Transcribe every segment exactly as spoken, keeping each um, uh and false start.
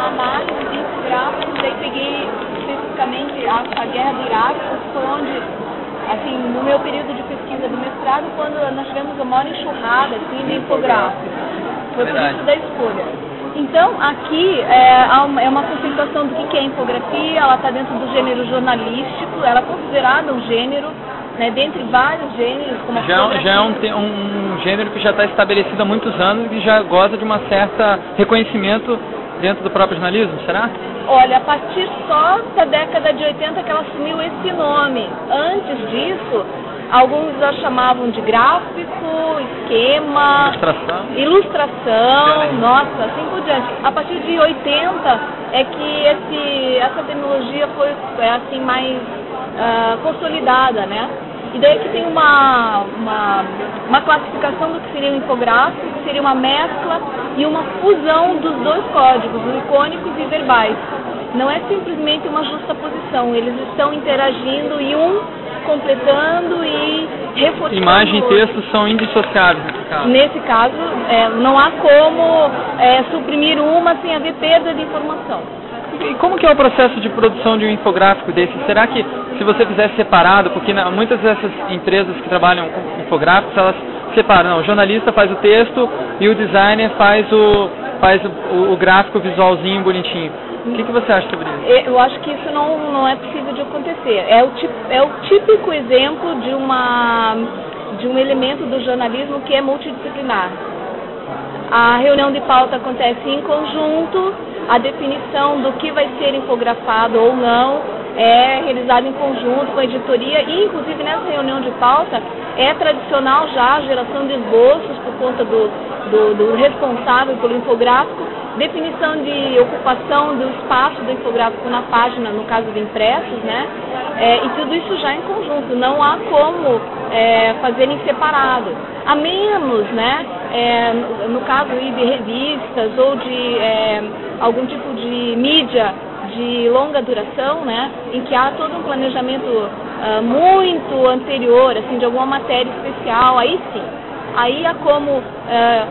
análise desses gráficos, eu peguei especificamente a, a guerra do Iraque, foi onde, assim, no meu período de pesquisa do mestrado, quando nós tivemos a maior enxurrada, assim, de infográfico. Foi por isso da escolha. Então, aqui é uma concentração do que é infografia, ela está dentro do gênero jornalístico, ela é considerada um gênero, né, dentre vários gêneros. Como já já é um, um gênero que já está estabelecido há muitos anos e já goza de uma certa reconhecimento dentro do próprio jornalismo, será? Olha, a partir só da década de oitenta que ela assumiu esse nome. Antes disso, alguns já chamavam de gráfico, esquema, ilustração, ilustração nossa, assim por diante. A partir de oitenta é que esse, essa terminologia foi é assim, mais uh, consolidada, né? E daí que tem uma, uma, uma classificação do que seria um infográfico, que seria uma mescla e uma fusão dos dois códigos, icônicos e verbais. Não é simplesmente uma justa posição, eles estão interagindo e um completando e reforçando. Imagem e texto são indissociáveis nesse caso. Nesse caso, é, não há como é, suprimir uma sem haver perda de informação. E como que é o processo de produção de um infográfico desse? Será que se você fizesse separado, porque na, muitas dessas empresas que trabalham com infográficos, elas separam, não, o jornalista faz o texto e o designer faz o, faz o, o gráfico visualzinho, bonitinho. O que, que você acha sobre isso? Eu acho que isso não, não é possível de acontecer. É o, típico, é o típico exemplo de, uma, de um elemento do jornalismo que é multidisciplinar. A reunião de pauta acontece em conjunto, a definição do que vai ser infografado ou não é realizada em conjunto com a editoria e, inclusive, nessa reunião de pauta é tradicional já a geração de esboços por conta do, do, do responsável pelo infográfico, definição de ocupação do espaço do infográfico na página, no caso de impressos, né? É, e tudo isso já em conjunto, não há como é, fazer em separado. A menos, né, é, no caso de revistas ou de é, algum tipo de mídia de longa duração, né, em que há todo um planejamento uh, muito anterior, assim, de alguma matéria especial, aí sim. Aí há como uh,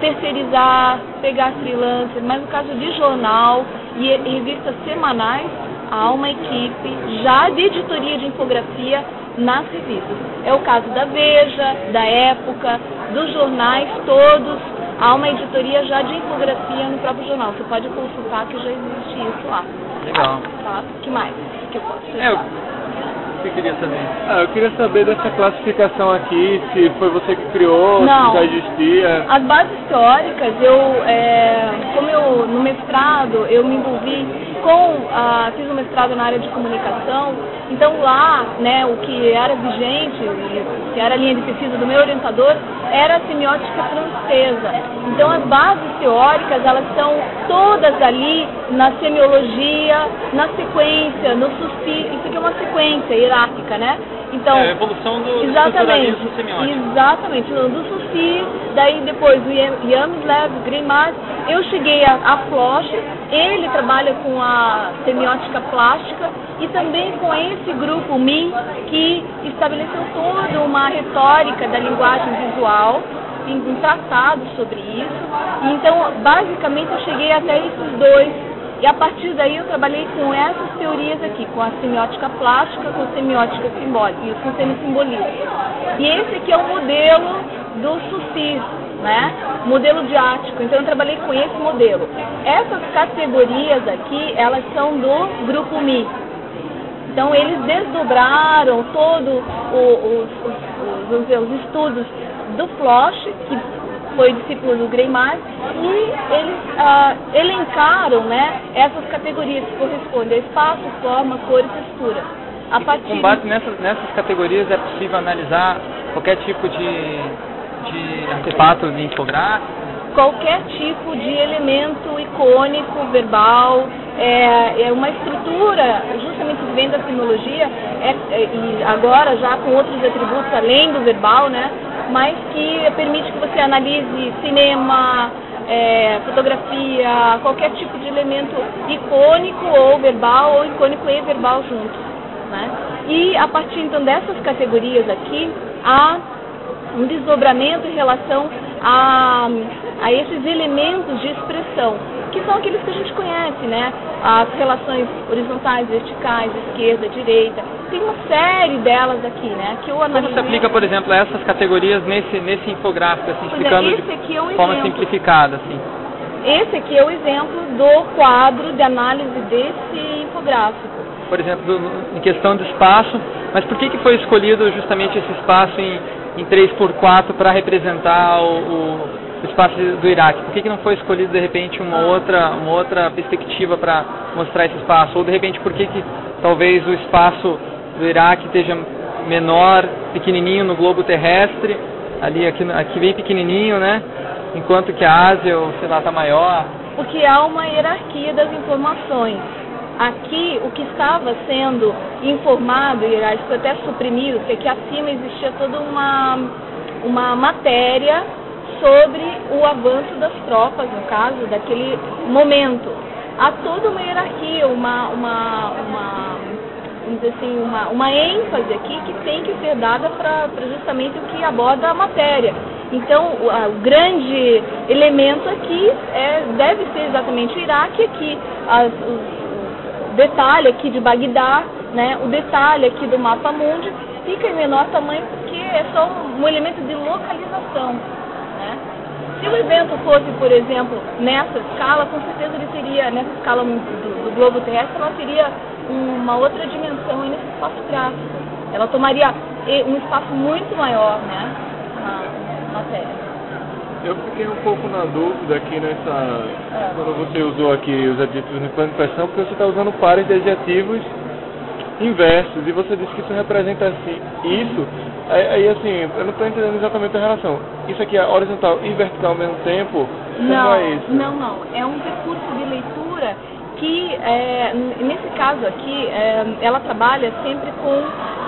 terceirizar, pegar freelancer, mas no caso de jornal e revistas semanais, há uma equipe já de editoria de infografia nas revistas. É o caso da Veja, da Época, dos jornais todos, há uma editoria já de infografia no próprio jornal. Você pode consultar que já existe isso lá. Legal. Tá? Que mais que eu posso falar? Que você queria saber? Ah, eu queria saber dessa classificação aqui, se foi você que criou, não, se já existia. As bases teóricas, eu, é, como eu no mestrado, eu me envolvi com, ah, fiz um mestrado na área de comunicação, então lá, né, o que era vigente, que era a linha de pesquisa do meu orientador, era a semiótica francesa. Então as bases teóricas, elas são todas ali na semiologia, na sequência, no Sussi, isso aqui é uma sequência hierárquica, né? Então, é a evolução do estruturalismo semiótico. Exatamente, do Sussi, daí depois do Yamislev, Greimas. Eu cheguei a, a Floch, ele trabalha com a semiótica plástica e também com esse grupo M I M, que estabeleceu toda uma retórica da linguagem visual, um tratado sobre isso. Então, basicamente, eu cheguei até esses dois. E a partir daí eu trabalhei com essas teorias aqui, com a semiótica plástica, com a semiótica simbólica e com o semissimbolismo. E esse aqui é o modelo do Sussi, né? Modelo diático. Então eu trabalhei com esse modelo. Essas categorias aqui, elas são do grupo M I. Então eles desdobraram todos os, os, os estudos do Floch, que foi discípulo do Greimas, e eles ah, elencaram, né, essas categorias que correspondem a espaço, forma, cor e textura. A partir com base nessas, nessas categorias é possível analisar qualquer tipo de, de artefato infográfico? Qualquer tipo de elemento icônico, verbal, é, é uma estrutura, justamente que vem da sinologia, é, é, e agora já com outros atributos além do verbal, né? Mas que permite que você analise cinema, é, fotografia, qualquer tipo de elemento icônico ou verbal, ou icônico e verbal juntos, né? E a partir então dessas categorias aqui, há um desdobramento em relação a, a esses elementos de expressão, que são aqueles que a gente conhece, né? As relações horizontais, verticais, esquerda, direita, tem uma série delas aqui, né? Que eu analisei... Como se aplica, por exemplo, a essas categorias nesse, nesse infográfico, assim, explicando de forma simplificada, assim? Esse aqui é o exemplo do quadro de análise desse infográfico. Por exemplo, em questão de espaço, mas por que que foi escolhido justamente esse espaço em, em três por quatro para representar o, o espaço do Iraque? Por que que não foi escolhido, de repente, uma outra, uma outra perspectiva para mostrar esse espaço? Ou, de repente, por que que talvez o espaço do Iraque esteja menor, pequenininho no globo terrestre, ali aqui, aqui bem pequenininho, né? Enquanto que a Ásia, ou sei lá, está maior. Porque há uma hierarquia das informações. Aqui, o que estava sendo informado, e foi até suprimido, porque aqui acima existia toda uma, uma matéria sobre o avanço das tropas, no caso, daquele momento. Há toda uma hierarquia, uma, uma, uma, vamos dizer assim, uma, uma ênfase aqui que tem que ser dada para justamente o que aborda a matéria. Então, o, a, o grande elemento aqui é, deve ser exatamente o Iraque, aqui as, os, o detalhe aqui de Bagdá, né, o detalhe aqui do mapa mundi fica em menor tamanho porque é só um, um elemento de localização. Né? Se o evento fosse, por exemplo, nessa escala, com certeza ele teria, nessa escala do, do globo terrestre, ela teria uma outra dimensão nesse espaço gráfico. Ela tomaria um espaço muito maior, né? Na, Eu fiquei um pouco na dúvida aqui nessa... É. Quando você usou aqui os adjetivos de planificação, porque você está usando pares de adjetivos inversos, e você disse que isso representa assim, isso, aí assim, eu não estou entendendo exatamente a relação. Isso aqui é horizontal e vertical ao mesmo tempo? Não, é isso? não, não. É um recurso de leitura que, é, nesse caso aqui, é, ela trabalha sempre com...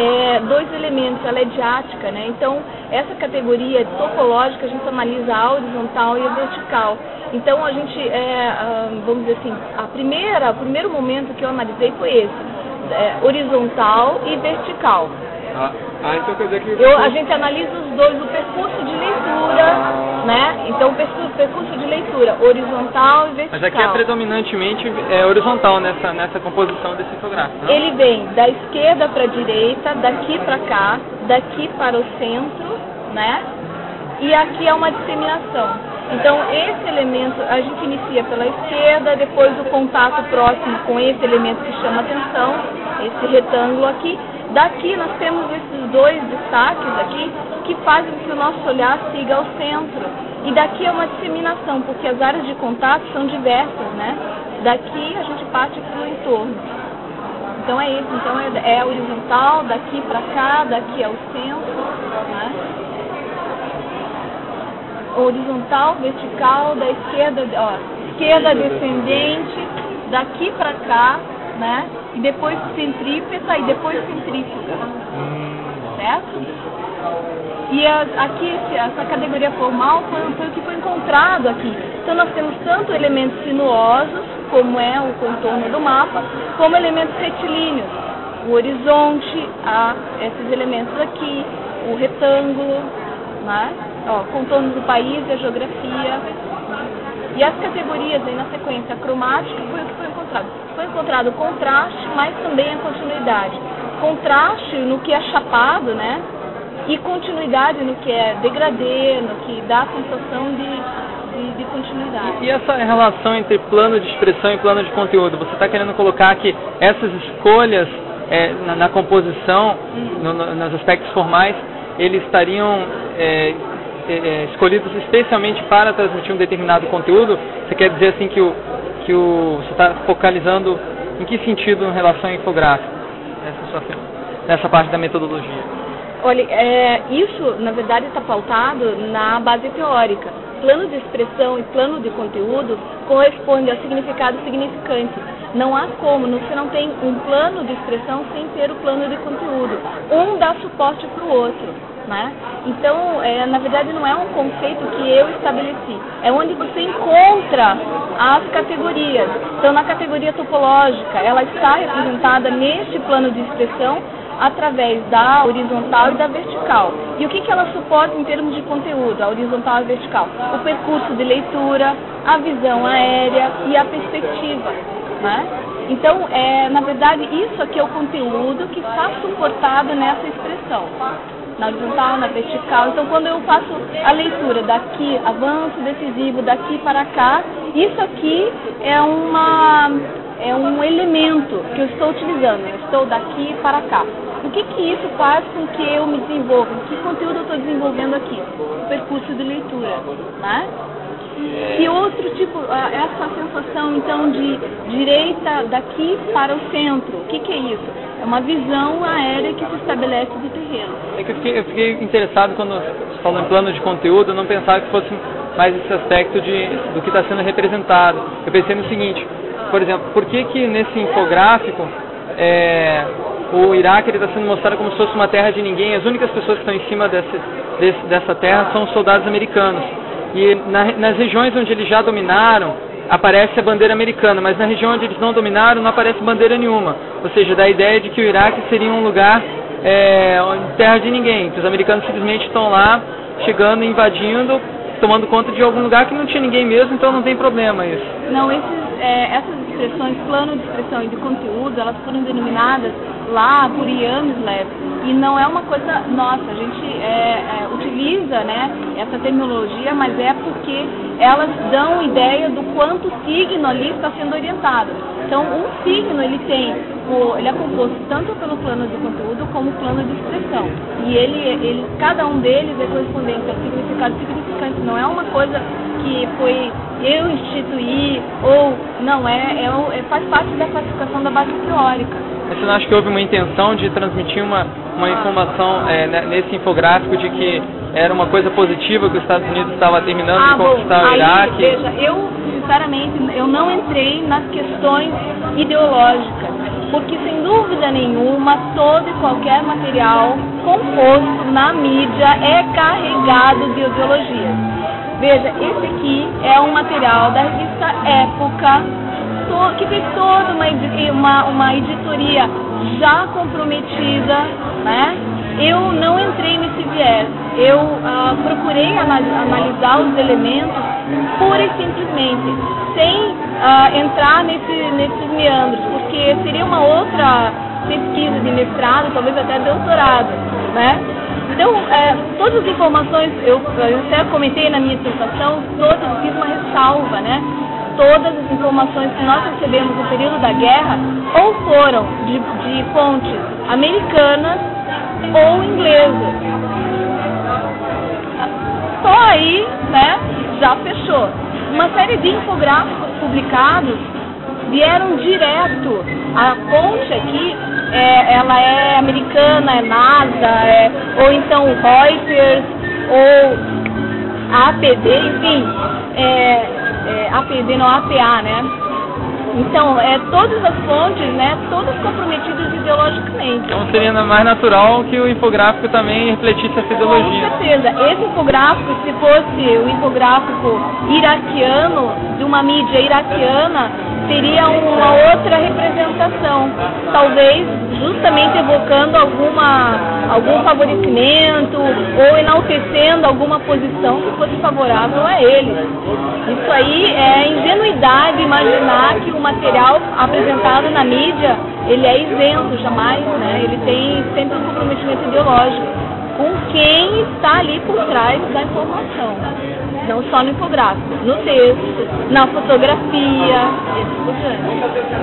É, dois elementos, ela é diática, né? Então, essa categoria topológica, a gente analisa a horizontal e a vertical. Então, a gente, é, vamos dizer assim, a primeira, o primeiro momento que eu analisei foi esse, é, horizontal e vertical. Ah, ah, então quer dizer que... Eu, a gente analisa os dois, o percurso de leitura, né? Então, o percurso, percurso de leitura, horizontal e vertical. Mas aqui é predominantemente é, horizontal nessa, nessa composição desse infográfico, né? Ele vem da esquerda para a direita, daqui para cá, daqui para o centro, né? E aqui é uma disseminação. Então, esse elemento, a gente inicia pela esquerda, depois o contato próximo com esse elemento que chama atenção, esse retângulo aqui. Daqui nós temos esses dois destaques aqui que fazem que o nosso olhar siga ao centro. E daqui é uma disseminação, porque as áreas de contato são diversas, né? Daqui a gente parte para o entorno. Então é isso, então é, é horizontal, daqui para cá, daqui ao centro, né? Horizontal, vertical, da esquerda, ó, esquerda descendente, daqui para cá, né? E depois centrípeta e depois centrífuga, certo? E a, aqui, essa categoria formal foi, foi o que foi encontrado aqui. Então nós temos tanto elementos sinuosos, como é o contorno do mapa, como elementos retilíneos, o horizonte, a, esses elementos aqui, o retângulo, né? Ó, contorno do país e a geografia. E as categorias aí na sequência cromática foi o que foi encontrado. Foi encontrado contraste, mas também a continuidade. Contraste no que é chapado, né? E continuidade no que é degradê, no que dá a sensação de, de, de continuidade. E, e essa relação entre plano de expressão e plano de conteúdo? Você está querendo colocar que essas escolhas é, na, na composição, uhum. no, no, nos aspectos formais, eles estariam... É, escolhidos especialmente para transmitir um determinado conteúdo? Você quer dizer assim que o que o você está focalizando em que sentido em relação ao infográfico nessa sua nessa parte da metodologia? Olha, é, isso na verdade está pautado na base teórica. Plano de expressão e plano de conteúdo correspondem a significados significantes. Não há como, você não tem um plano de expressão sem ter o plano de conteúdo. Um dá suporte para o outro. Né? Então, é, na verdade, não é um conceito que eu estabeleci. É onde você encontra as categorias. Então, na categoria topológica, ela está representada neste plano de expressão, através da horizontal e da vertical. E o que, que ela suporta em termos de conteúdo, a horizontal e a vertical? O percurso de leitura, a visão aérea e a perspectiva, né? Então, é, na verdade, isso aqui é o conteúdo que está suportado nessa expressão, na horizontal, na vertical. Então, quando eu faço a leitura daqui, avanço decisivo, daqui para cá, isso aqui é uma... é um elemento que eu estou utilizando, eu estou daqui para cá. O que que isso faz com que eu me desenvolva? Que conteúdo eu estou desenvolvendo aqui? O percurso de leitura, né? E outro tipo, essa sensação então de direita daqui para o centro, o que que é isso? É uma visão aérea que se estabelece do terreno. É que eu fiquei, eu fiquei interessado quando você falou em plano de conteúdo, eu não pensava que fosse mais esse aspecto de, do que está sendo representado. Eu pensei no seguinte... Por exemplo, por que que nesse infográfico é, o Iraque está sendo mostrado como se fosse uma terra de ninguém? As únicas pessoas que estão em cima desse, desse, dessa terra são os soldados americanos. E na, nas regiões onde eles já dominaram, aparece a bandeira americana, mas na região onde eles não dominaram, não aparece bandeira nenhuma. Ou seja, dá a ideia de que o Iraque seria um lugar, é, terra de ninguém, que os americanos simplesmente estão lá, chegando, invadindo, tomando conta de algum lugar que não tinha ninguém mesmo, então não tem problema isso. Não, esses É, essas expressões, plano de expressão e de conteúdo, elas foram denominadas lá por Yamislev, e não é uma coisa nossa, a gente é, é, utiliza, né, essa terminologia, mas é porque elas dão ideia do quanto o signo ali está sendo orientado. Então, um signo, ele tem, o, ele é composto tanto pelo plano de conteúdo como plano de expressão, e ele, ele, cada um deles é correspondente ao significado significante, não é uma coisa que foi eu instituí, ou não, é, é, faz parte da classificação da base teórica. Você não acha que houve uma intenção de transmitir uma, uma informação é, nesse infográfico de que era uma coisa positiva que os Estados Unidos estavam terminando ah, de conquistar bom, o Iraque? Aí, veja, eu, sinceramente, eu não entrei nas questões ideológicas, porque, sem dúvida nenhuma, todo e qualquer material composto na mídia é carregado de ideologia. Veja, esse aqui é um material da revista Época, que tem toda uma, uma, uma editoria já comprometida, né? Eu não entrei nesse viés, eu ah, procurei analisar os elementos pura e simplesmente, sem ah, entrar nesse, nesses meandros, porque seria uma outra pesquisa de mestrado, talvez até doutorado, né? Então, é, todas as informações, eu, eu até comentei na minha dissertação, todas, fiz uma ressalva, né? Todas as informações que nós recebemos no período da guerra ou foram de, de fontes americanas ou inglesas. Só aí, né, já fechou. Uma série de infográficos publicados vieram direto. A fonte aqui, é, ela é americana, é NASA, é, ou então Reuters, ou A P D, enfim, é, é, A P D não, A P A, né? Então, é, todas as fontes, né, todas comprometidas ideologicamente. Então seria mais natural que o infográfico também refletisse essa ideologia. Com certeza. Esse infográfico, se fosse o infográfico iraquiano, de uma mídia iraquiana, seria uma outra representação, talvez justamente evocando alguma, algum favorecimento ou enaltecendo alguma posição que fosse favorável a ele. Isso aí é ingenuidade imaginar que o material apresentado na mídia, ele é isento, jamais, né? Ele tem sempre um comprometimento ideológico com quem está ali por trás da informação. Não só no infográfico, no texto, na fotografia, esse tipo de coisa.